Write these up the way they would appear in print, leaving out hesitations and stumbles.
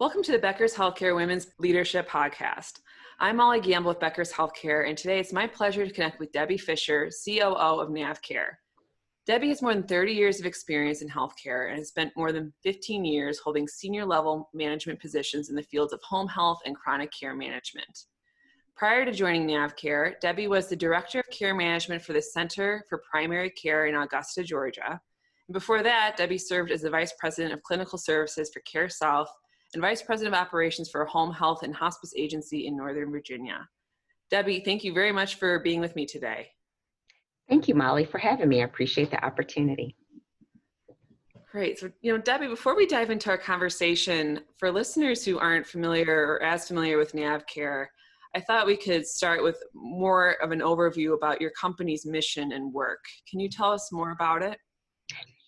Welcome to the Becker's Healthcare Women's Leadership Podcast. I'm Molly Gamble with Becker's Healthcare, and today it's my pleasure to connect with Debbie Fisher, COO of NavCare. Debbie has more than 30 years of experience in healthcare and has spent more than 15 years holding senior-level management positions in the fields of home health and chronic care management. Prior to joining NavCare, Debbie was the Director of Care Management for the Center for Primary Care in Augusta, Georgia. And before that, Debbie served as the Vice President of Clinical Services for CareSouth and Vice President of Operations for a home health and hospice agency in Northern Virginia. Debbie, thank you very much for being with me today. Thank you, Molly, for having me. I appreciate the opportunity. Great. So, Debbie, before we dive into our conversation, for listeners who aren't familiar or as familiar with NavCare, I thought we could start with more of an overview about your company's mission and work. Can you tell us more about it?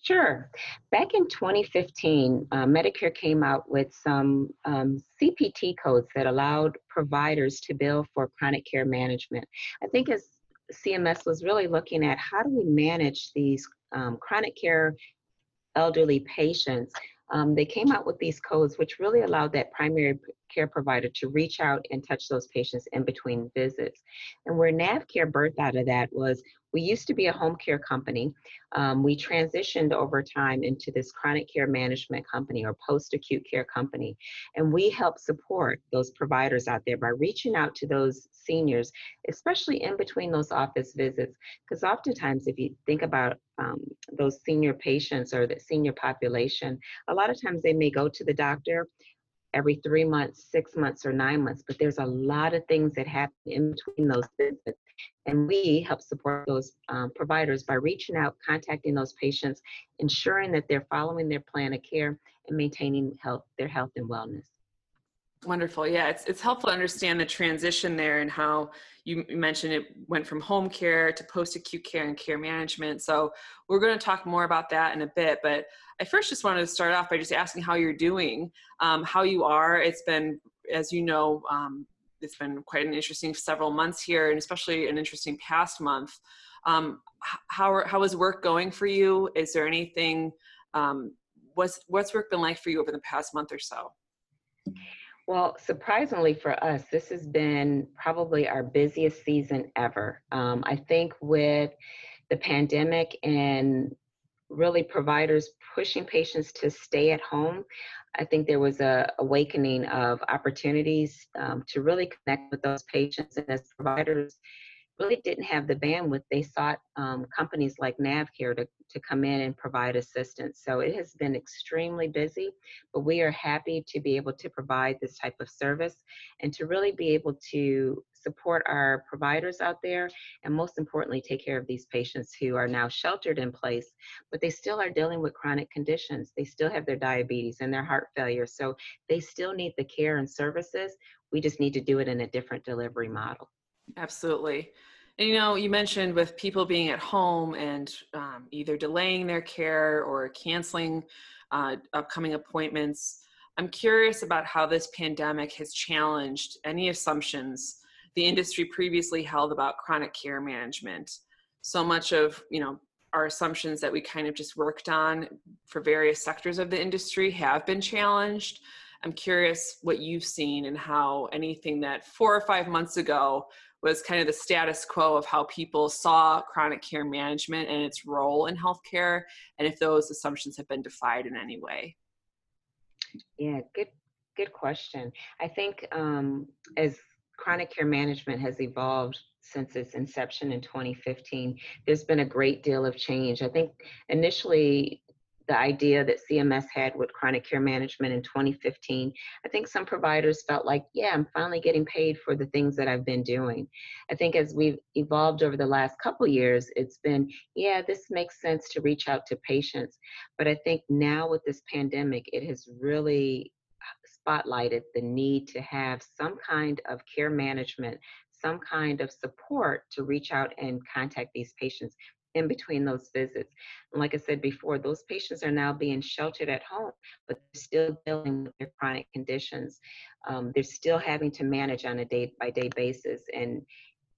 Sure. Back in 2015, Medicare came out with some CPT codes that allowed providers to bill for chronic care management. I think as CMS was really looking at how do we manage these chronic care elderly patients, they came out with these codes which really allowed that primary care provider to reach out and touch those patients in between visits. And where NavCare birthed out of that was, we used to be a home care company. We transitioned over time into this chronic care management company or post-acute care company. And we help support those providers out there by reaching out to those seniors, especially in between those office visits. Because oftentimes, if you think about those senior patients or the senior population, a lot of times they may go to the doctor every 3 months, 6 months, or 9 months, but there's a lot of things that happen in between those visits. And we help support those providers by reaching out, contacting those patients, ensuring that they're following their plan of care and maintaining their health and wellness. Wonderful. Yeah, it's helpful to understand the transition there and how you mentioned it went from home care to post-acute care and care management. So we're going to talk more about that in a bit, but I first just wanted to start off by just asking how you're doing, how you are. It's been, as you know, it's been quite an interesting several months here, and especially an interesting past month. How is work going for you? Is there anything, what's work been like for you over the past month or so? Well, surprisingly for us, this has been probably our busiest season ever. I think with the pandemic and really providers pushing patients to stay at home, I think there was an awakening of opportunities to really connect with those patients. And as providers really didn't have the bandwidth, they sought companies like NavCare to come in and provide assistance. So it has been extremely busy, but we are happy to be able to provide this type of service and to really be able to support our providers out there and most importantly, take care of these patients who are now sheltered in place, but they still are dealing with chronic conditions. They still have their diabetes and their heart failure. So they still need the care and services. We just need to do it in a different delivery model. Absolutely. And you mentioned with people being at home and either delaying their care or canceling upcoming appointments, I'm curious about how this pandemic has challenged any assumptions the industry previously held about chronic care management. So much of, our assumptions that we kind of just worked on for various sectors of the industry have been challenged. I'm curious what you've seen and how anything that 4 or 5 months ago was kind of the status quo of how people saw chronic care management and its role in healthcare, and if those assumptions have been defied in any way. Yeah, good question. I think as chronic care management has evolved since its inception in 2015, there's been a great deal of change. I think initially, the idea that CMS had with chronic care management in 2015, I think some providers felt like, yeah, I'm finally getting paid for the things that I've been doing. I think as we've evolved over the last couple years, it's been, yeah, this makes sense to reach out to patients. But I think now with this pandemic, it has really spotlighted the need to have some kind of care management, some kind of support to reach out and contact these patients in between those visits. And like I said before, those patients are now being sheltered at home, but they're still dealing with their chronic conditions. They're still having to manage on a day-by-day basis. And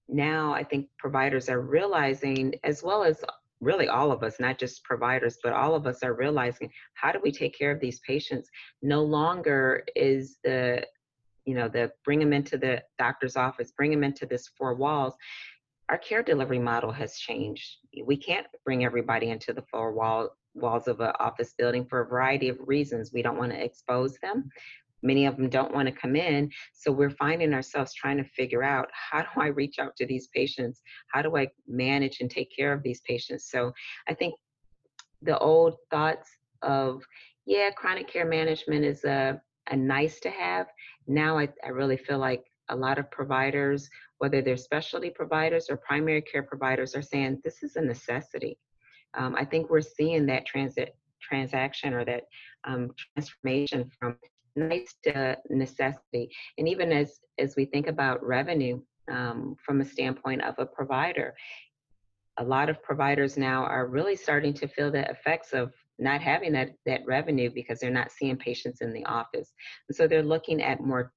now I think providers are realizing, as well as really all of us, not just providers, but all of us are realizing, how do we take care of these patients? No longer is the, you know, the bring them into the doctor's office, bring them into this four walls. Our care delivery model has changed. We can't bring everybody into the four walls of an office building for a variety of reasons. We don't want to expose them. Many of them don't want to come in. So we're finding ourselves trying to figure out, how do I reach out to these patients? How do I manage and take care of these patients? So I think the old thoughts of, yeah, chronic care management is a nice to have. Now I really feel like a lot of providers, whether they're specialty providers or primary care providers, are saying this is a necessity. I think we're seeing that transaction or that transformation from nice to necessity. And even as we think about revenue from a standpoint of a provider, a lot of providers now are really starting to feel the effects of not having that revenue because they're not seeing patients in the office. And so they're looking at more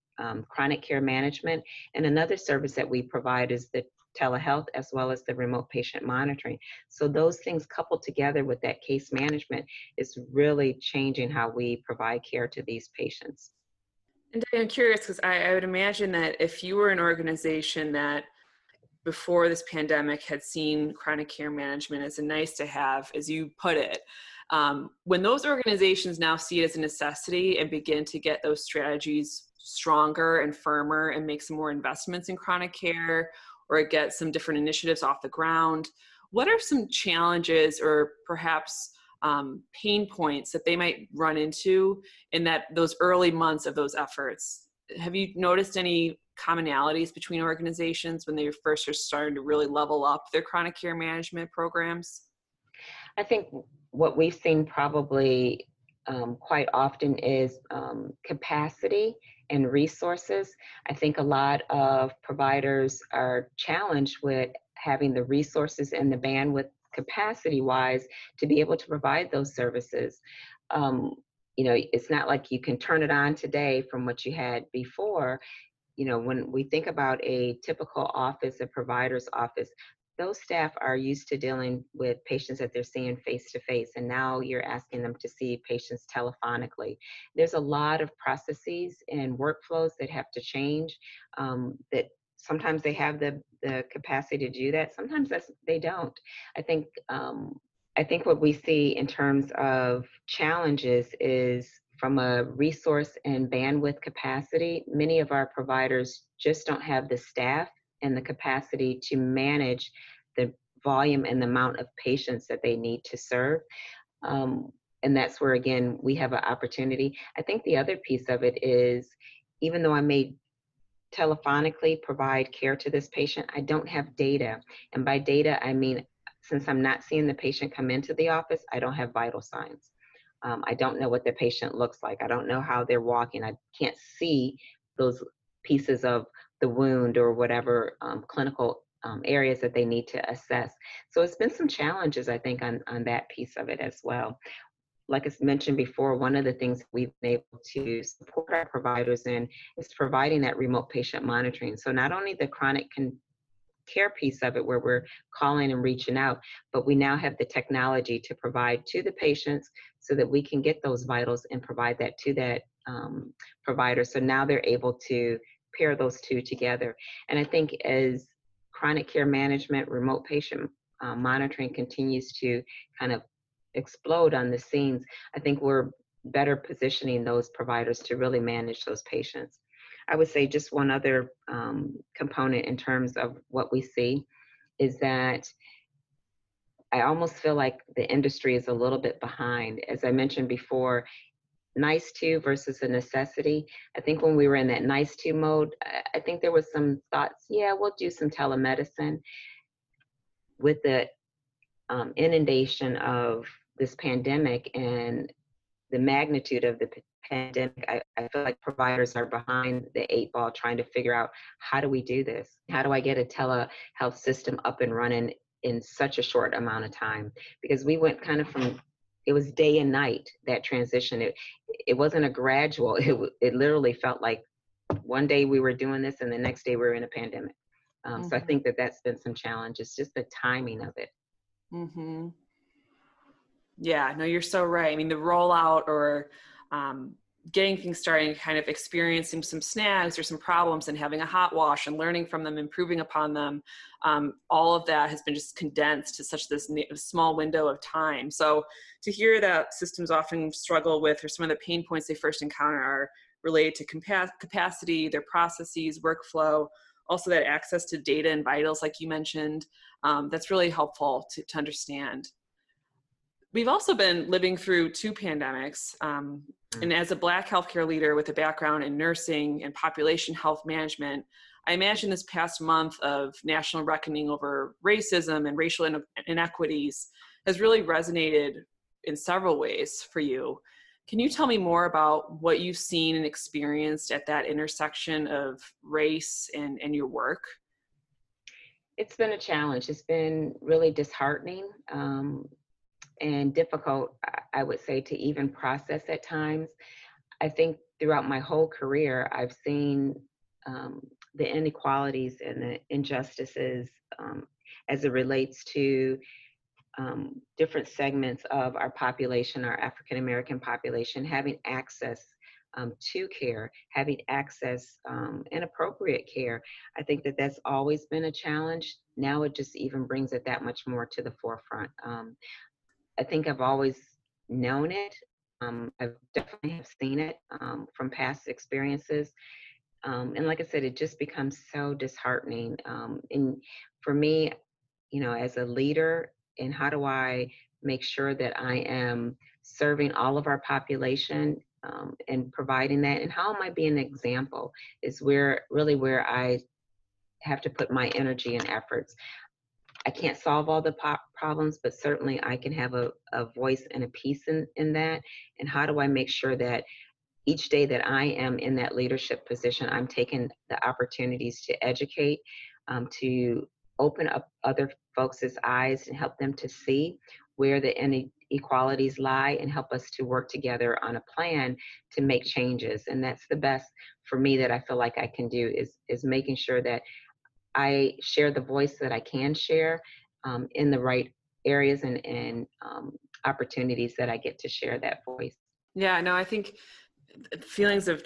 chronic care management. And another service that we provide is the telehealth as well as the remote patient monitoring. So those things coupled together with that case management is really changing how we provide care to these patients. And I'm curious, because I would imagine that if you were an organization that before this pandemic had seen chronic care management as a nice to have, as you put it, when those organizations now see it as a necessity and begin to get those strategies stronger and firmer and make some more investments in chronic care or get some different initiatives off the ground, what are some challenges or perhaps pain points that they might run into in that those early months of those efforts? Have you noticed any commonalities between organizations when they first are starting to really level up their chronic care management programs? I think what we've seen probably quite often is capacity and resources. I think a lot of providers are challenged with having the resources and the bandwidth capacity-wise to be able to provide those services. You know, it's not like you can turn it on today from what you had before. You know, when we think about a typical office, a provider's office, those staff are used to dealing with patients that they're seeing face-to-face, and now you're asking them to see patients telephonically. There's a lot of processes and workflows that have to change, that sometimes they have the capacity to do that, sometimes they don't. I think what we see in terms of challenges is from a resource and bandwidth capacity. Many of our providers just don't have the staff and the capacity to manage the volume and the amount of patients that they need to serve. And that's where, again, we have an opportunity. I think the other piece of it is, even though I may telephonically provide care to this patient, I don't have data. And by data, I mean, since I'm not seeing the patient come into the office, I don't have vital signs. I don't know what the patient looks like. I don't know how they're walking. I can't see those pieces of the wound or whatever clinical areas that they need to assess. So it's been some challenges, I think, on that piece of it as well. Like I mentioned before, one of the things we've been able to support our providers in is providing that remote patient monitoring. So not only the chronic care piece of it where we're calling and reaching out, but we now have the technology to provide to the patients so that we can get those vitals and provide that to that provider. So now they're able to pair those two together. And I think as chronic care management, remote patient monitoring continues to kind of explode on the scenes, I think we're better positioning those providers to really manage those patients. I would say just one other component in terms of what we see is that I almost feel like the industry is a little bit behind. As I mentioned before, nice to versus a necessity. I think when we were in that nice to mode, I think there was some thoughts, yeah, we'll do some telemedicine. With the inundation of this pandemic and the magnitude of the pandemic, I feel like providers are behind the 8 ball trying to figure out, how do we do this? How do I get a telehealth system up and running in such a short amount of time? Because we went kind of from, it was day and night, that transition. It wasn't a gradual, it literally felt like one day we were doing this and the next day we were in a pandemic. So I think that's been some challenge. It's just the timing of it. Mm-hmm. Yeah, no, you're so right. I mean, the rollout or getting things started and kind of experiencing some snags or some problems and having a hot wash and learning from them, improving upon them. All of that has been just condensed to such this small window of time. So to hear that systems often struggle with, or some of the pain points they first encounter are related to capacity, their processes, workflow, also that access to data and vitals, like you mentioned, that's really helpful to understand. We've also been living through 2 pandemics. And as a Black healthcare leader with a background in nursing and population health management, I imagine this past month of national reckoning over racism and racial inequities has really resonated in several ways for you. Can you tell me more about what you've seen and experienced at that intersection of race and your work? It's been a challenge. It's been really disheartening. And difficult, I would say, to even process at times. I think throughout my whole career, I've seen the inequalities and the injustices as it relates to different segments of our population, our African-American population, having access to care, having access and appropriate care. I think that that's always been a challenge. Now it just even brings it that much more to the forefront. I think I've always known it. I've definitely have seen it from past experiences. And like I said, it just becomes so disheartening. And for me, you know, as a leader, and how do I make sure that I am serving all of our population and providing that? And how am I being an example is where I have to put my energy and efforts. I can't solve all the problems, but certainly I can have a voice and a piece in that. And how do I make sure that each day that I am in that leadership position, I'm taking the opportunities to educate, to open up other folks' eyes and help them to see where the inequalities lie and help us to work together on a plan to make changes. And that's the best for me that I feel like I can do is making sure that I share the voice that I can share in the right areas and opportunities that I get to share that voice. Yeah, no, I think feelings of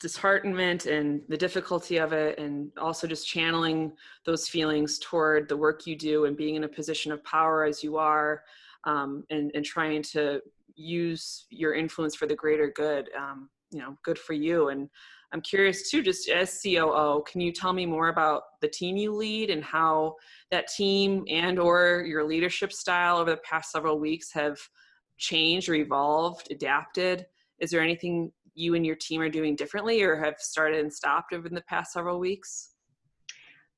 disheartenment and the difficulty of it, and also just channeling those feelings toward the work you do and being in a position of power as you are, and trying to use your influence for the greater good, you know, good for you. And I'm curious too, just as COO, can you tell me more about the team you lead and how that team and or your leadership style over the past several weeks have changed or evolved, adapted? Is there anything you and your team are doing differently or have started and stopped over the past several weeks?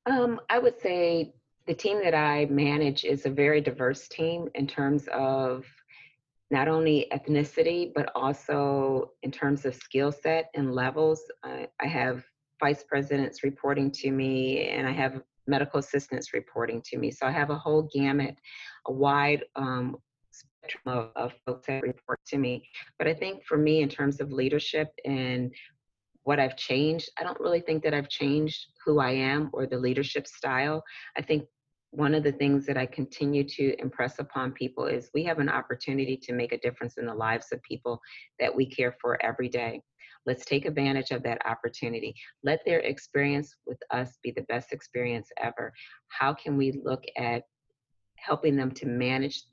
I would say the team that I manage is a very diverse team in terms of not only ethnicity, but also in terms of skill set and levels. I have vice presidents reporting to me, and I have medical assistants reporting to me. So I have a whole gamut, a wide spectrum of folks that report to me. But I think for me, in terms of leadership and what I've changed, I don't really think that I've changed who I am or the leadership style. I think one of the things that I continue to impress upon people is we have an opportunity to make a difference in the lives of people that we care for every day. Let's take advantage of that opportunity. Let their experience with us be the best experience ever. How can we look at helping them to manage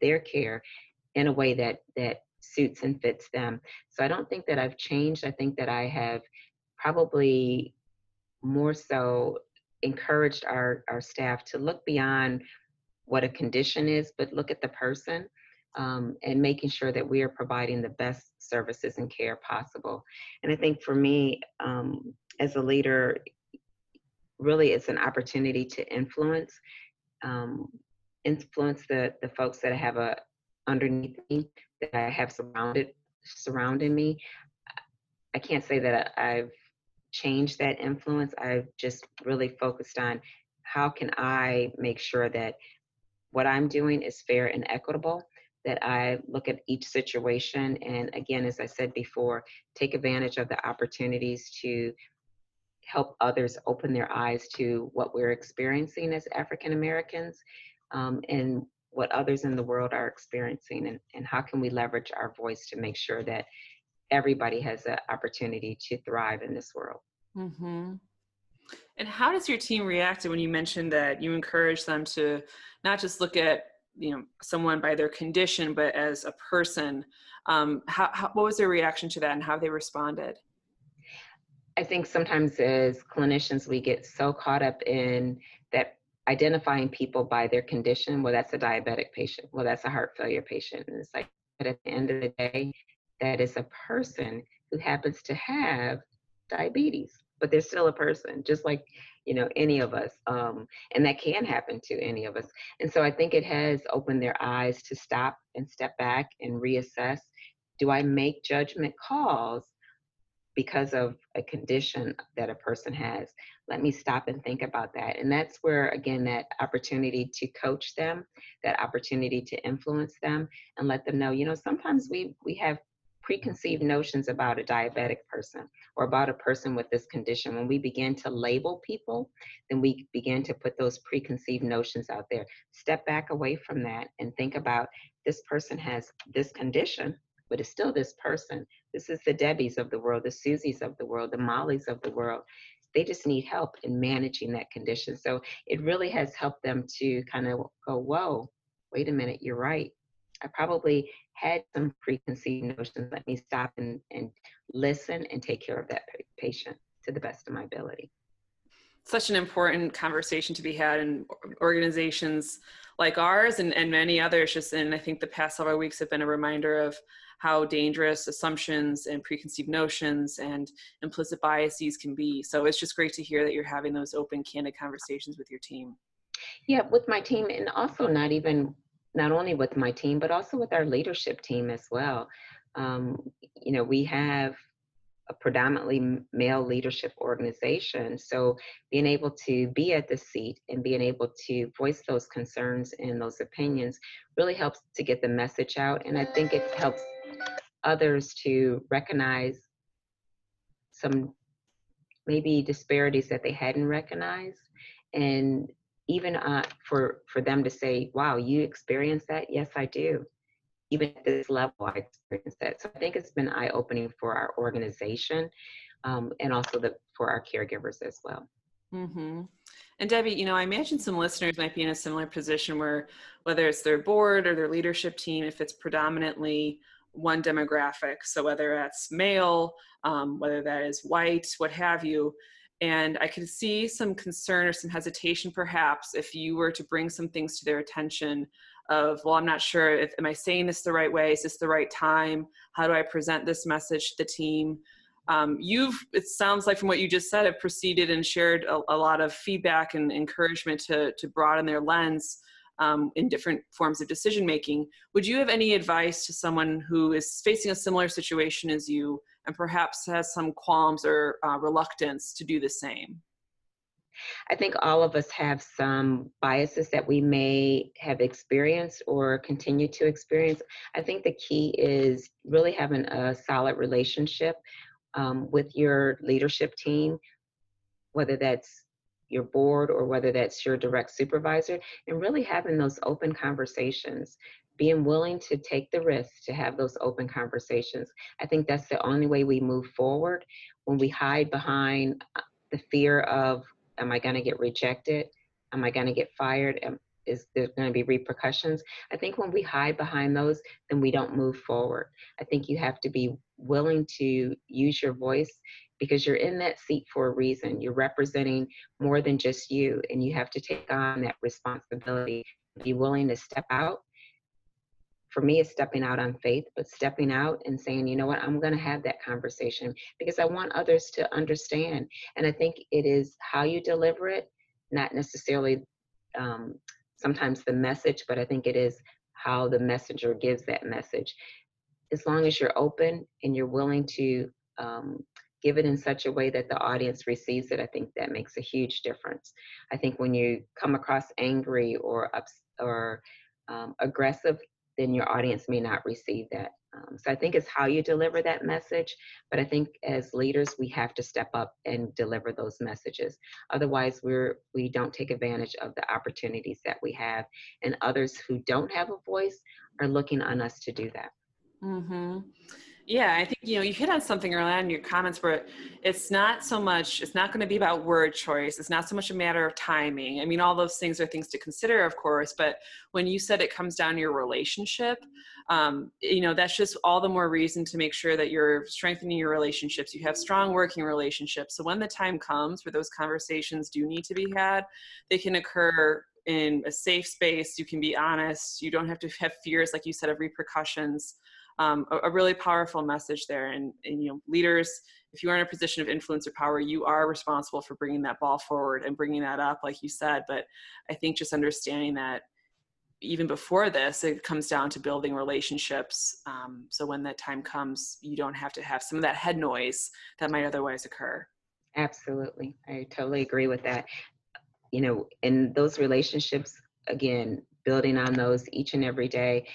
their care in a way that suits and fits them? So I don't think that I've changed. I think that I have probably more so encouraged our staff to look beyond what a condition is, but look at the person and making sure that we are providing the best services and care possible. And I think for me, as a leader, really it's an opportunity to influence the folks that I have underneath me, that I have surrounding me. I can't say that I've change that influence. I've just really focused on how can I make sure that what I'm doing is fair and equitable, that I look at each situation. And again, as I said before, take advantage of the opportunities to help others open their eyes to what we're experiencing as African Americans and what others in the world are experiencing, and how can we leverage our voice to make sure that everybody has an opportunity to thrive in this world. Mm-hmm. And how does your team react when you mentioned that you encourage them to not just look at, you know, someone by their condition, but as a person? What was their reaction to that, and how they responded? I think sometimes as clinicians, we get so caught up in that identifying people by their condition. Well, that's a diabetic patient. Well, that's a heart failure patient. And it's like, but at the end of the day, that is a person who happens to have diabetes, but they're still a person, just like, you know, any of us. And that can happen to any of us. And so I think it has opened their eyes to stop and step back and reassess. Do I make judgment calls because of a condition that a person has? Let me stop and think about that. And that's where, again, that opportunity to coach them, that opportunity to influence them and let them know, you know, sometimes we have preconceived notions about a diabetic person or about a person with this condition. When we begin to label people, then we begin to put those preconceived notions out there. Step back away from that and think about, this person has this condition, but it's still this person. This is the Debbies of the world, the Susies of the world, the Mollies of the world. They just need help in managing that condition. So it really has helped them to kind of go, whoa, wait a minute, you're right. I probably had some preconceived notions. Let me stop and listen and take care of that patient to the best of my ability. Such an important conversation to be had in organizations like ours and many others. Just in, I think the past several weeks have been a reminder of how dangerous assumptions and preconceived notions and implicit biases can be. So it's just great to hear that you're having those open, candid conversations with your team. Yeah, with my team, and also not only with my team, but also with our leadership team as well. You know, we have a predominantly male leadership organization. So being able to be at the seat and being able to voice those concerns and those opinions really helps to get the message out. And I think it helps others to recognize some maybe disparities that they hadn't recognized. And even for them to say, wow, you experienced that? Yes, I do. Even at this level, I experienced that. So I think it's been eye-opening for our organization and also for our caregivers as well. Mm-hmm. And Debbie, you know, I imagine some listeners might be in a similar position where whether it's their board or their leadership team, if it's predominantly one demographic, so whether that's male, whether that is white, what have you, and I can see some concern or some hesitation, perhaps, if you were to bring some things to their attention of, well, I'm not sure, am I saying this the right way? Is this the right time? How do I present this message to the team? It sounds like from what you just said, have proceeded and shared a lot of feedback and encouragement to broaden their lens in different forms of decision-making. Would you have any advice to someone who is facing a similar situation as you and perhaps has some qualms or reluctance to do the same? I think all of us have some biases that we may have experienced or continue to experience. I think the key is really having a solid relationship with your leadership team, whether that's your board or whether that's your direct supervisor, and really having those open conversations, being willing to take the risk to have those open conversations. I think that's the only way we move forward. When we hide behind the fear of, am I going to get rejected? Am I going to get fired? Is there going to be repercussions? I think when we hide behind those, then we don't move forward. I think you have to be willing to use your voice, because you're in that seat for a reason. You're representing more than just you, and you have to take on that responsibility. Be willing to step out. For me, it's stepping out on faith, but stepping out and saying, you know what, I'm going to have that conversation because I want others to understand. And I think it is how you deliver it, not necessarily sometimes the message, but I think it is how the messenger gives that message. As long as you're open and you're willing to give it in such a way that the audience receives it, I think that makes a huge difference. I think when you come across angry or aggressive, then your audience may not receive that. So I think it's how you deliver that message, but I think as leaders, we have to step up and deliver those messages. Otherwise, we don't take advantage of the opportunities that we have, and others who don't have a voice are looking on us to do that. Mm-hmm. Yeah, I think, you know, you hit on something early on in your comments where it's not so much, it's not going to be about word choice. It's not so much a matter of timing. I mean, all those things are things to consider, of course, but when you said it comes down to your relationship, you know, that's just all the more reason to make sure that you're strengthening your relationships. You have strong working relationships. So when the time comes where those conversations do need to be had, they can occur in a safe space. You can be honest. You don't have to have fears, like you said, of repercussions. A really powerful message there, and you know, leaders, if you are in a position of influence or power, you are responsible for bringing that ball forward and bringing that up, like you said. But I think just understanding that even before this, it comes down to building relationships, so when that time comes, you don't have to have some of that head noise that might otherwise occur. Absolutely, I totally agree with that. You know, and those relationships, again, building on those each and every day.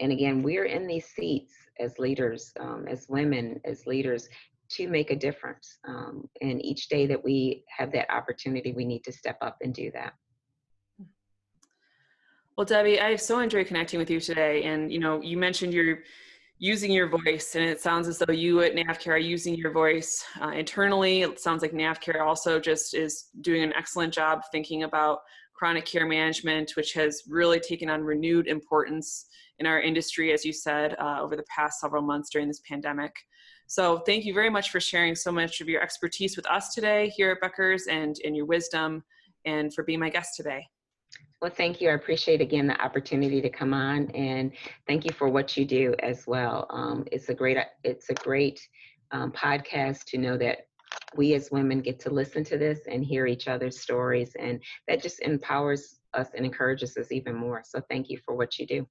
And again, we're in these seats as leaders, as women, as leaders, to make a difference. And each day that we have that opportunity, we need to step up and do that. Well, Debbie, I so enjoyed connecting with you today. And, you know, you mentioned you're using your voice, and it sounds as though you at NavCare are using your voice internally. It sounds like NavCare also just is doing an excellent job thinking about chronic care management, which has really taken on renewed importance in our industry, as you said, over the past several months during this pandemic. So thank you very much for sharing so much of your expertise with us today here at Becker's, and your wisdom, and for being my guest today. Well, thank you. I appreciate, again, the opportunity to come on, and thank you for what you do as well. It's a great podcast to know that we as women get to listen to this and hear each other's stories, and that just empowers us and encourages us even more. So thank you for what you do.